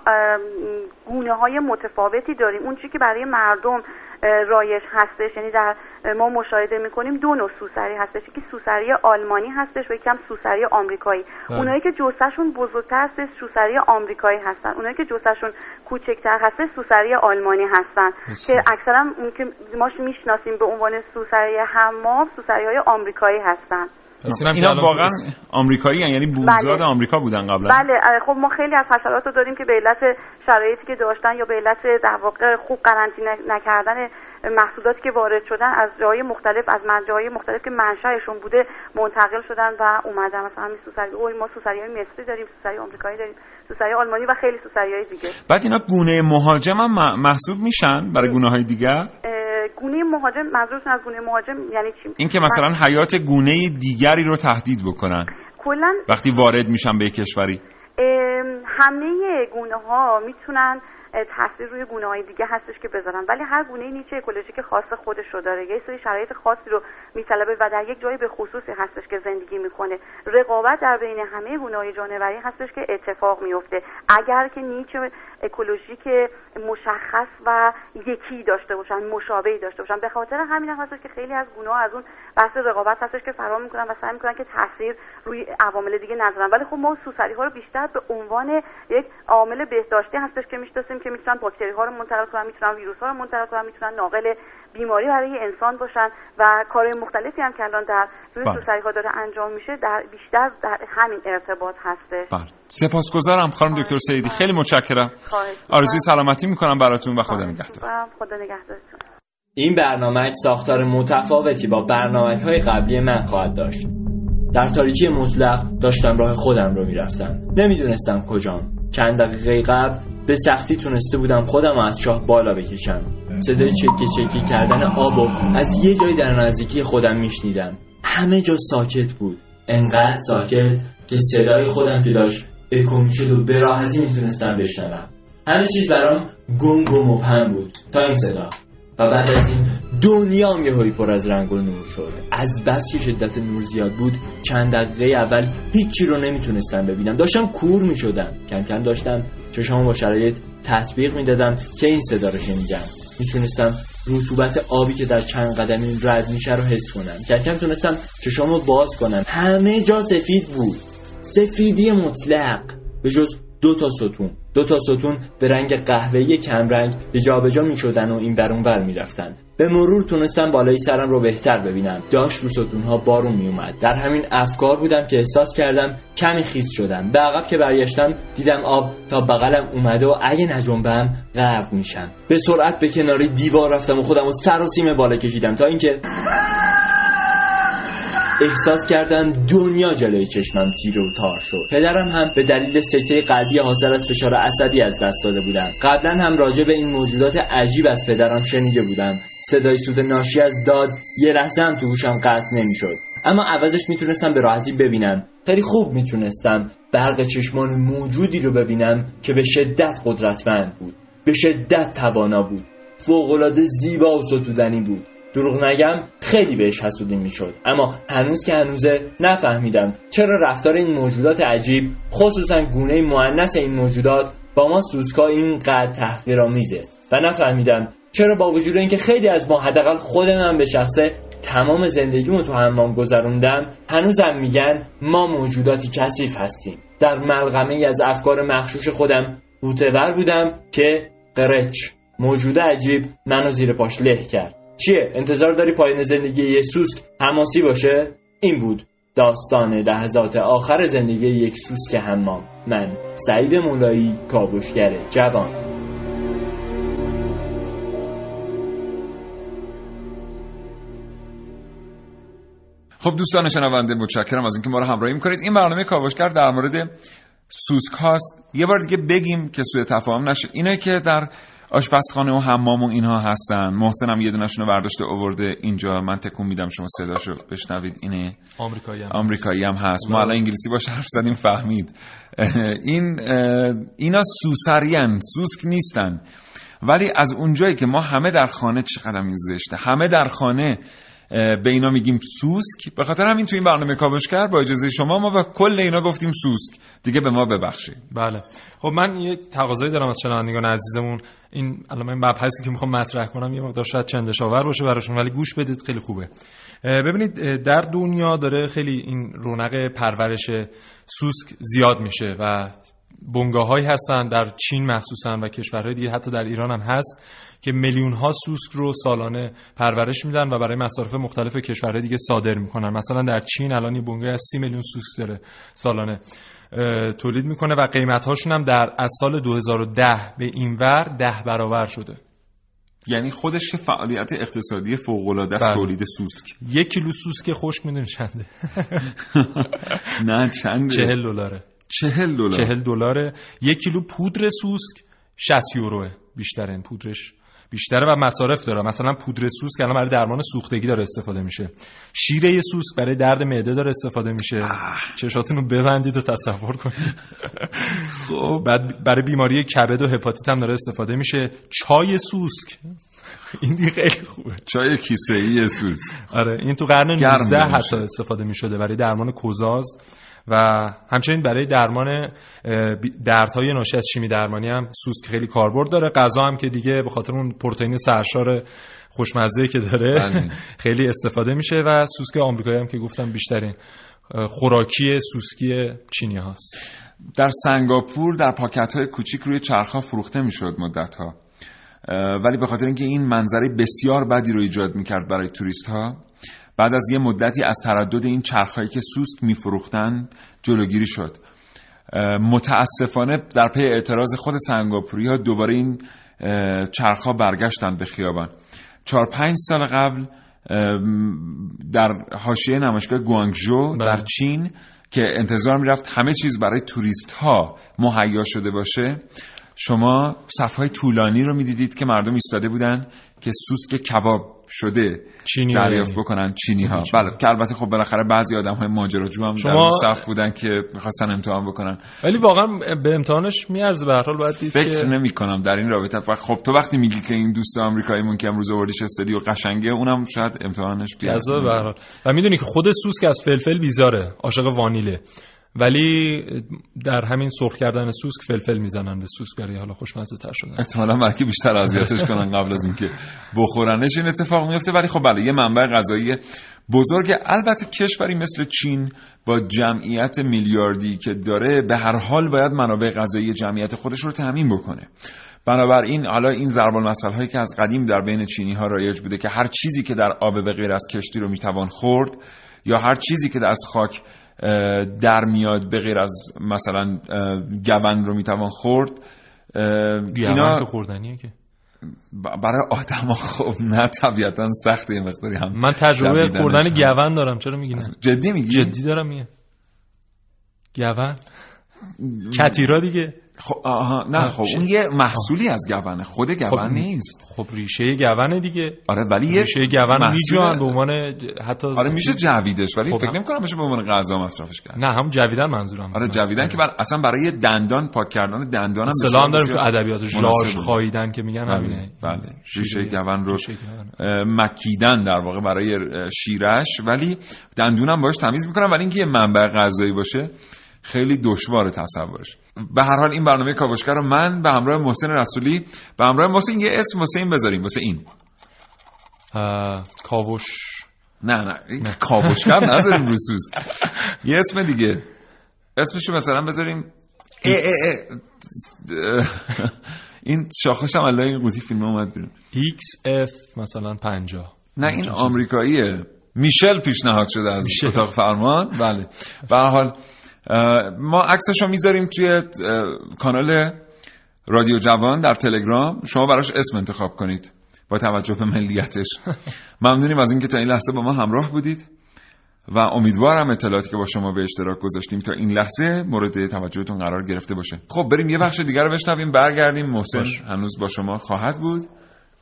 گونه‌های متفاوتی داریم. اون چیزی که برای مردم رایج هستش، یعنی در ما مشاهده می‌کنیم دو نوع سوسری هستش، یکی سوسری آلمانی هستش و یکی هم سوسری آمریکایی. اونایی که جثه‌شون بزرگتر هست سوسری آمریکایی هستن، اونایی که جثه‌شون کوچکتر هست سوسری آلمانی هستن که اکثرا اون که ما میشناسیم به عنوان سوسری حمام سوسری‌های آمریکایی هستن. اینا واقعا آمریکایی هستن، یعنی بومزاد آمریکا بودن قبلا. بله. خب ما خیلی از حشرات رو داریم که به علت شرایطی که داشتن یا به علت در واقع خوب قرنطینه نکردن محصولاتی که وارد شدن از جای مختلف، از منابع مختلف که منشأشون بوده منتقل شدن و اومدن. مثلا همین سوسری، ما سوسریای مصری داریم، سوسری آمریکایی داریم، سوسری آلمانی و خیلی سوسریای دیگه. بعد اینا گونه مهاجم هم محسوب میشن برای گونه‌های دیگر؟ گونه مهاجم منظورتون از گونه مهاجم یعنی چی؟ این که مثلا حیات گونه دیگری رو تهدید بکنن کلن وقتی وارد میشن به کشوری. همه گونه ها میتونن تاثیر روی گونه‌های دیگه هستش که بذارن، ولی هر گونه نیچه اکولوژیک خاص خودش رو داره، یه سری شرایط خاصی رو میطلبه و در یک جایی به خصوصی هستش که زندگی میکنه. رقابت در بین همه گونه‌های جانوری هستش که اتفاق میفته اگر که نیچه اکولوژیک مشخص و یکی داشته باشن، مشابهی داشته باشن. به خاطر همین هستش که خیلی از گونه‌ها از اون بحث رقابت هستش که فرار میکنن و سعی میکنن که تاثیر روی عوامل دیگه نذارن. ولی خب ما سوسری‌ها رو بیشتر به عنوان یک عامل بهداشتی هستش که میشناسیم که میتونن باکتری ها رو منتقل کنن، میتونن ویروس ها رو منتقل کنن، میتونن ناقل بیماری برای انسان باشن و کارهای مختلفی هم که الان در روی سوسری ها داره انجام میشه در بیشتر در همین ارتباط هسته. بله. سپاسگزارم خانم دکتر سیدی، خیلی متشکرم. آرزوی سلامتی میکنم براتون و خدا نگهدار. خدا نگهدارتون. این برنامه ساختار متفاوتی با برنامه‌های قبلی من خواهد داشت. در تاریکی مطلق داشتم راه خودم رو میرفتم، نمیدونستم کجام. چند دقیقه قبل به سختی تونسته بودم خودم از شاه بالا بکشم. صدای چکه چکی کردن آبو از یه جای در نزدیکی خودم میشنیدم. همه جا ساکت بود، انقدر ساکت که صدای خودم که داشت اکو میشد و به راحتی میتونستم بشنوم. همه چیز برام گم گم و پم بود تا این صدا. و بعد از این دنیام یهویی پر از رنگ و نور شد. از بس که شدت نور زیاد بود چند دقیقه اول هیچی رو نمیتونستم ببینم، داشتم کور میشدم. کم کم داشتم چشمو با شرایط تطبیق میدادم که این صدا رو شنیدم. میتونستم رطوبت آبی که در چند قدمی رد میشه رو حس کنم. کم کم تونستم چشمو باز کنم. همه جا سفید بود، سفیدی مطلق به جز دو تا ستون به رنگ قهوه‌ای کم رنگ جابجا می‌شدن و این برون ور می‌رفتن. به مرور تونستم بالای سرم رو بهتر ببینم. داشت رو ستون‌ها بارون میومد. در همین افکار بودم که احساس کردم کمی خیس شدم. به عقب که برگشتم دیدم آب تا بغلم اومده و اگه نجنبم غرق میشم. به سرعت به کناری دیوار رفتم و خودم رو سراسیمه بالا کشیدم تا اینکه احساس کردم دنیا جلوی چشمم تیره و تار شد. پدرم هم به دلیل سکته قلبی حاصل از فشار عصبی از دست داده بودم. قبلا هم راجع به این موجودات عجیب از پدرم شنیده بودم. صدای سوت ناشی از داد یه لحظه هم تو گوشم قطع نمیشد، اما عوضش میتونستم به راحتی ببینم. خیلی خوب میتونستم برق چشمان موجودی رو ببینم که به شدت قدرتمند بود، به شدت توانا بود، فوق‌العاده زیبا و ستودنی بود. دروغ نگم خیلی بهش حسودی میشد، اما هنوز که هنوزه نفهمیدم چرا رفتار این موجودات عجیب، خصوصا گونه مؤنث این موجودات، با ما سوسکا اینقدر تحقیرآمیزه و نفهمیدم چرا با وجود اینکه خیلی از ما، حداقل خود من به شخصه، تمام زندگیمو تو حمام گذروندم، هنوزم میگن ما موجوداتی کثیف هستیم. در ملغمه‌ای از افکار مغشوش خودم غوطه‌ور بودم که قرچ، موجود عجیب، منو زیر پاش له کرد. چیه؟ انتظار داری پایان زندگی یه سوسک حماسی باشه؟ این بود داستان لحظات آخر زندگی یک سوسک حمام. من سعید ملایی، کاوشگر جوان. خب دوستان شنونده، متشکرم از اینکه ما رو همراهی می‌کنید. این برنامه کاوشگر در مورد سوسک هاست. یه بار دیگه بگیم که سوء تفاهم نشه. اینایی که در آشپزخانه و حمام و اینها هستن، محسن هم یه دونه‌شون رو برداشته آورده اینجا، من تکون میدم شما صداشو بشنوید. اینه آمریکایی هم هست. ما الان انگلیسی باش حرف زدیم، فهمید. اینا سوسریان، سوسک نیستن. ولی از اونجایی که ما همه در خانه، چقدر این زشته، همه در خانه به اینا میگیم سوسک، به خاطر همین تو این برنامه کاوشگر با اجازه شما ما با کل اینا گفتیم سوسک. دیگه به ما ببخشید. بله. خب من یه تقاضایی دارم از شنوندگان عزیزمون. این الان من مبحثی که میخوام مطرح کنم یه مقدار شاید چندشاور باشه براشون، ولی گوش بدید خیلی خوبه. ببینید در دنیا داره خیلی این رونق پرورش سوسک زیاد میشه و بنگاهایی هستن در چین مخصوصا و کشورهای دیگه، حتی در ایران هم هست، که میلیون ها سوسک رو سالانه پرورش میدن و برای مصارف مختلف کشورهای دیگه صادر میکنن. مثلا در چین الان یه بنگاه از 30 میلیون سوسک داره سالانه تولید میکنه و قیمت هاشون هم از سال 2010 به اینور 10 برابر شده. یعنی خودش که فعالیت اقتصادی فوق‌العاده است، تولید سوسک. 1 کیلو سوسک خشک میدونی چنده؟ نه چنده؟ $40. $40. 1 کیلو پودر سوسک €60. بیشتر این پودرش بیشتره و مصارف داره. مثلا پودر سوسک الان برای درمان سوختگی داره استفاده میشه، شیره سوسک برای درد معده داره استفاده میشه. چشاتون رو ببندید و تصور کنید. خب بعد برای بیماری کبد و هپاتیت هم داره استفاده میشه. چای سوسک، این دیگه خیلی خوبه، چای کیسه ای سوسک. آره این تو قرن 19 حتی استفاده میشده برای درمان کوزاز و همچنین برای درمان دردهای ناشی از شیمی درمانی هم سوسک خیلی کاربرد داره. غذا هم که دیگه به خاطر اون پروتئین سرشار خوشمزه که داره خیلی استفاده میشه. و سوسک آمریکایی هم که گفتم بیشترین خوراکی سوسکی چینی هاست. در سنگاپور در پاکت های کوچیک روی چرخ ها فروخته میشد مدت ها، ولی به خاطر اینکه این منظره بسیار بدی رو ایجاد میکرد برای توریست ها، بعد از یه مدتی از تردد این چرخ‌هایی که سوسک می‌فروختن جلوگیری شد. متأسفانه در پی اعتراض خود سنگاپوری‌ها دوباره این چرخ‌ها برگشتن به خیابان. 4-5 سال قبل در حاشیه نمایشگاه گوانگژو در چین که انتظار می‌رفت همه چیز برای توریست‌ها مهیا شده باشه، شما صف‌های طولانی رو می‌دیدید که مردم ایستاده بودن که سوسک کباب شده دریافت بکنن، چینی ها. بله که البته خب بالاخره بعضی آدم های ماجراجو هم در صف بودن که میخواستن امتحان بکنن، ولی واقعا به امتحانش میارزه. به هر حال باید دید. فکر نمی‌کنم در این رابطه. خب تو وقتی میگی که این دوست آمریکاییمون که امروز آوردیش استدیو قشنگه، اونم شاید امتحانش بیاد به هر حال. و میدونی که خود سوسک از فلفل بیزاره، عاشق وانیله، ولی در همین سرخ کردن سوسک فلفل میزنن به سوسک برای حالا خوشمزه تر شدن. احتمالاً برای بیشتر اذیتش کنن قبل از اینکه بخورنش این اتفاق میفته. ولی خب بله یه منبع غذایی بزرگ. البته کشوری مثل چین با جمعیت میلیاردی که داره به هر حال باید منابع غذایی جمعیت خودش رو تامین بکنه. بنابراین حالا این ضرب المثل هایی که از قدیم در بین چینی ها رایج بوده که هر چیزی که در آب به غیر از کشتی رو میتوان خورد، یا هر چیزی که از خاک در میاد به غیر از مثلا گوند رو میتوان خورد، اینا که خوردنیه که برای آدم ها خب نه طبیعتا سخته. این مقداری هم من تجربه خوردن گوند دارم. چرا میگی؟ جدی میگی؟ جدی دارم میگم. گوند کتیرا دیگه خب اون یه محصولی از گونه، خود گونه نیست، خب ریشه گونه دیگه. آره ولی ریشه گونه میجوان به عنوان حتی آره میشه جویدش، ولی خب فکر نمی‌کنم بشه به عنوان غذا مصرفش کرد. نه هم جویدن منظورم. آره جویدن که اصلا برای دندان پاک کردن دندانم سلام داریم تو ادبیات ژاژ خاییدن که میگن همینه. بله ریشه گونه رو مکیدن در واقع برای شیرش، ولی دندونم باهاش تمیز می‌کنم. ولی اینکه یه منبع غذایی باشه خیلی دشواره تصورش. به هر حال این برنامه کاوشگر رو من به همراه محسن رسولی، به همراه محسن، یه اسم واسه این بذاریم، واسه این کاوش نه کاوشگر نذاریم روسوز، یه اسم دیگه، اسمشو مثلا بذاریم این شاخش هم الله این قوطی فیلم اومد بیرون XF مثلا 50. نه این آمریکاییه، میشل پیشنهاد شده از اتاق فرمان. بله به هر حال ما عکسشو میذاریم توی کانال رادیو جوان در تلگرام، شما براش اسم انتخاب کنید با توجه به ملیتش. ممنونیم از اینکه تا این لحظه با ما همراه بودید و امیدوارم اطلاعاتی که با شما به اشتراک گذاشتیم تا این لحظه مورد توجهتون قرار گرفته باشه. خب بریم یه بخش دیگر رو بشنویم، برگردیم. محسن هنوز با شما خواهد بود،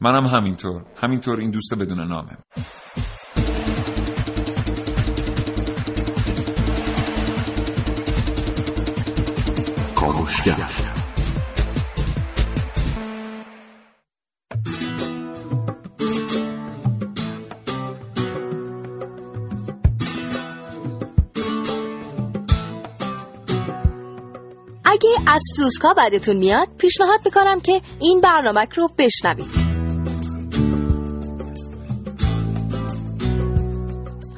منم همینطور. این دوست بدون نامه. اگه از سوسکا بدتون میاد پیشنهاد میکنم که این برنامه رو بشنوید.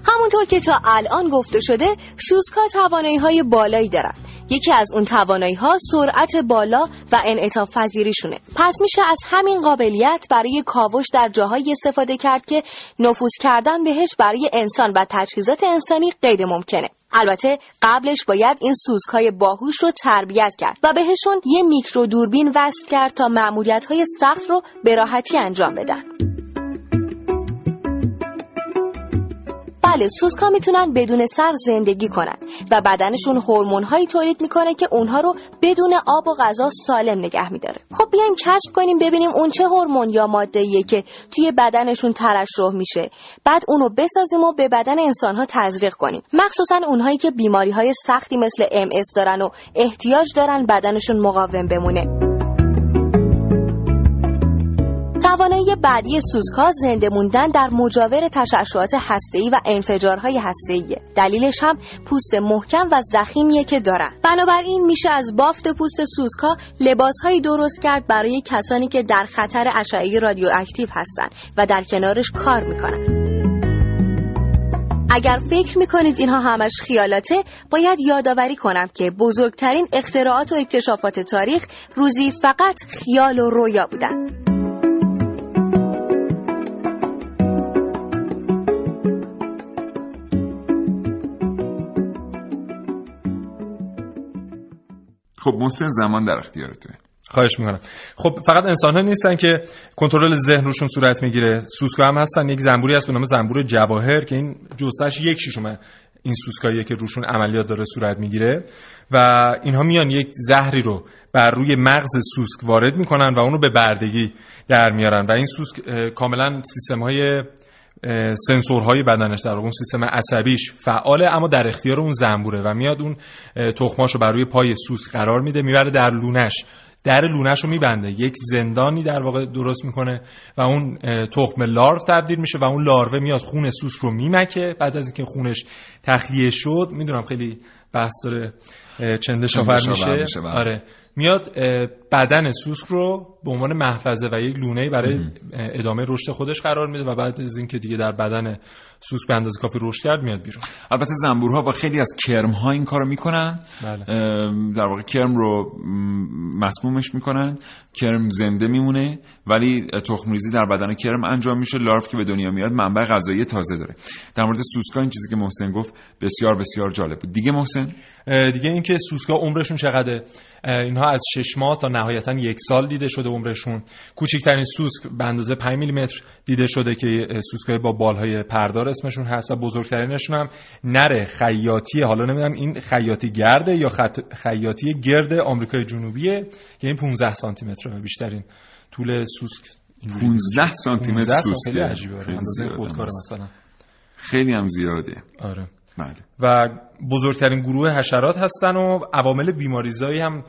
همونطور که تا الان گفته شده سوسکا توانایی‌های بالایی دارن. یکی از اون توانایی‌ها سرعت بالا و انعطاف پذیریشونه. پس میشه از همین قابلیت برای کاوش در جاهایی استفاده کرد که نفوذ کردن بهش برای انسان و تجهیزات انسانی غیر ممکنه. البته قبلش باید این سوسکای باهوش رو تربیت کرد و بهشون یه میکرو دوربین وصل کرد تا مأموریت‌های سخت رو به راحتی انجام بدن. بله سوسکا میتونن بدون سر زندگی کنن و بدنشون هورمون‌هایی تولید میکنه که اونها رو بدون آب و غذا سالم نگه میداره. خب بیایم کشف کنیم ببینیم اون چه هورمون یا ماده‌ایه که توی بدنشون ترشح میشه، بعد اونو بسازیم و به بدن انسان‌ها تزریق کنیم، مخصوصاً اونهایی که بیماری‌های سختی مثل MS دارن و احتیاج دارن بدنشون مقاوم بمونه. توانایی بعدی سوسکا زنده موندن در مجاور تشعشعات هسته‌ای و انفجارهای هسته‌ایه. دلیلش هم پوست محکم و ضخیمیه که دارن. بنابراین میشه از بافت پوست سوسکا لباس‌هایی درست کرد برای کسانی که در خطر اشعه رادیواکتیو هستن و در کنارش کار میکنن. اگر فکر میکنید اینها همش خیالاته، باید یادآوری کنم که بزرگترین اختراعات و اکتشافات تاریخ روزی فقط خیال و رویا بودن. خب محسن زمان در اختیار توئه. خواهش میکنم. خب فقط انسان‌ها نیستن که کنترل ذهن روشون صورت میگیره، سوسکا هم هستن. یک زنبوری هست به نام زنبور جواهر که این جثه‌اش 1/6 این سوسکاییه که روشون عملیات داره صورت میگیره و اینها میان یک زهری رو بر روی مغز سوسک وارد میکنن و اون رو به بردگی در میارن و این سوسک کاملا سیستم‌های سنسورهای بدنش در اون سیستم عصبیش فعاله، اما در اختیار اون زنبوره و میاد اون تخماشو بر روی پای سوسک قرار میده، میبره در لونش، در لونش رو میبنده، یک زندانی در واقع درست میکنه و اون تخم لارو تبدیل میشه و اون لاروه میاد خون سوسک رو میمکه. بعد از اینکه خونش تخلیه شد، میدونم خیلی بحث داره، چندش آور میشه. آره میاد بدن سوسک رو به عنوان محفظه و یک لونه‌ای برای ادامه رشد خودش قرار میده و بعد از این که دیگه در بدن سوسک به اندازه کافی رشد کرد میاد بیرون. البته زنبورها با خیلی از کرم‌ها این کارو میکنن. بله. در واقع کرم رو مسمومش میکنن، کرم زنده میمونه ولی تخمریزی در بدن کرم انجام میشه، لارو که به دنیا میاد منبع غذایی تازه داره. در مورد سوسکا این چیزی که محسن گفت بسیار بسیار جالب بود. دیگه محسن دیگه اینکه سوسکا عمرشون چقدره، اینها از 6 ماه تا نهایتاً 1 سال دیده شده عمرشون. کوچکترین سوسک به اندازه 5 میلی متر دیده شده که سوسکای با بالهای پردار اسمشون هست، و بزرگترینشون هم نره خیاطی، حالا نمیدونم این خیاطی گرده یا خیاطی گرد آمریکای جنوبیه که این 15 سانتی متره بیشترین طول سوسک. 15 سانتی متر سوسک عجیبه، اندازه خودکار مثلا، خیلی هم زیاده. آره بله. و بزرگترین گروه حشرات هستن و عوامل بیماریزایی هم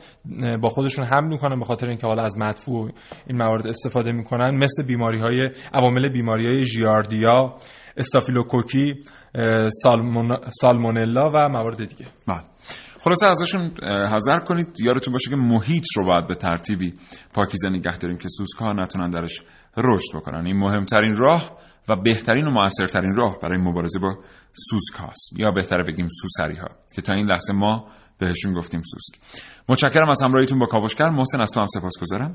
با خودشون حمل میکنن، به خاطر اینکه حالا از مدفوع این موارد استفاده میکنن، مثل بیماریهای عوامل بیماریهای ژیاردیا، استافیلوکوکی، سالمونلا و موارد دیگه. بله. خلاصه ازشون حذر کنید. یادتون باشه که محیط رو باید به ترتیبی پاکیزه نگه داریم که سوسک‌ها نتونن درش رشد بکنن. این مهمترین راه و بهترین و موثرترین راه برای مبارزه با سوسک هاست، یا بهتره بگیم سوسری ها که تا این لحظه ما بهشون گفتیم سوسک. متشکرم از همراهیتون با کاوشگر. محسن، از تو هم سپاسگزارم.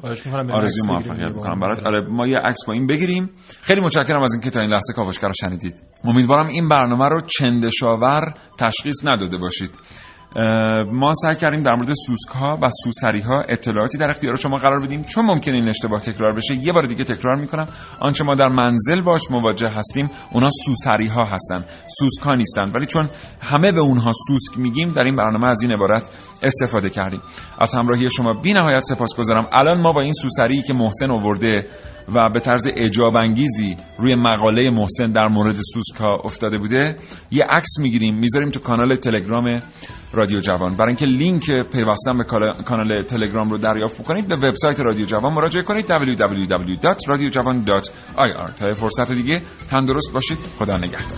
آرزوی موفقیت می‌کنم برات. آره ما یه عکس با این بگیریم. خیلی متشکرم از اینکه تا این لحظه کاوشگر رو شنیدید. امیدوارم این برنامه رو چندشاور تشخیص نداده باشید. ما سعی کردیم در مورد سوسک‌ها و سوسری‌ها اطلاعاتی در اختیار شما قرار بدیم، چون ممکنه این اشتباه تکرار بشه. یه بار دیگه تکرار می‌کنم، آنچه ما در منزل باش مواجه هستیم اونا سوسری‌ها هستن، سوسک‌ها نیستن، ولی چون همه به اونها سوسک میگیم در این برنامه از این عبارت استفاده کردیم. از همراهی شما بی‌نهایت سپاسگزارم. الان ما با این سوسری که محسن آورده و به طرز اعجاب‌انگیزی روی مقاله محسن در مورد سوسک‌ها افتاده بوده، یه عکس می‌گیریم می‌ذاریم تو کانال تلگرام رادیو جوان. برای اینکه لینک پیوستن به کانال تلگرام رو دریافت بکنید، به وبسایت رادیو جوان مراجعه کنید www.radiojavan.ir. تا فرصت دیگه تندرست باشید. خدا نگهدار.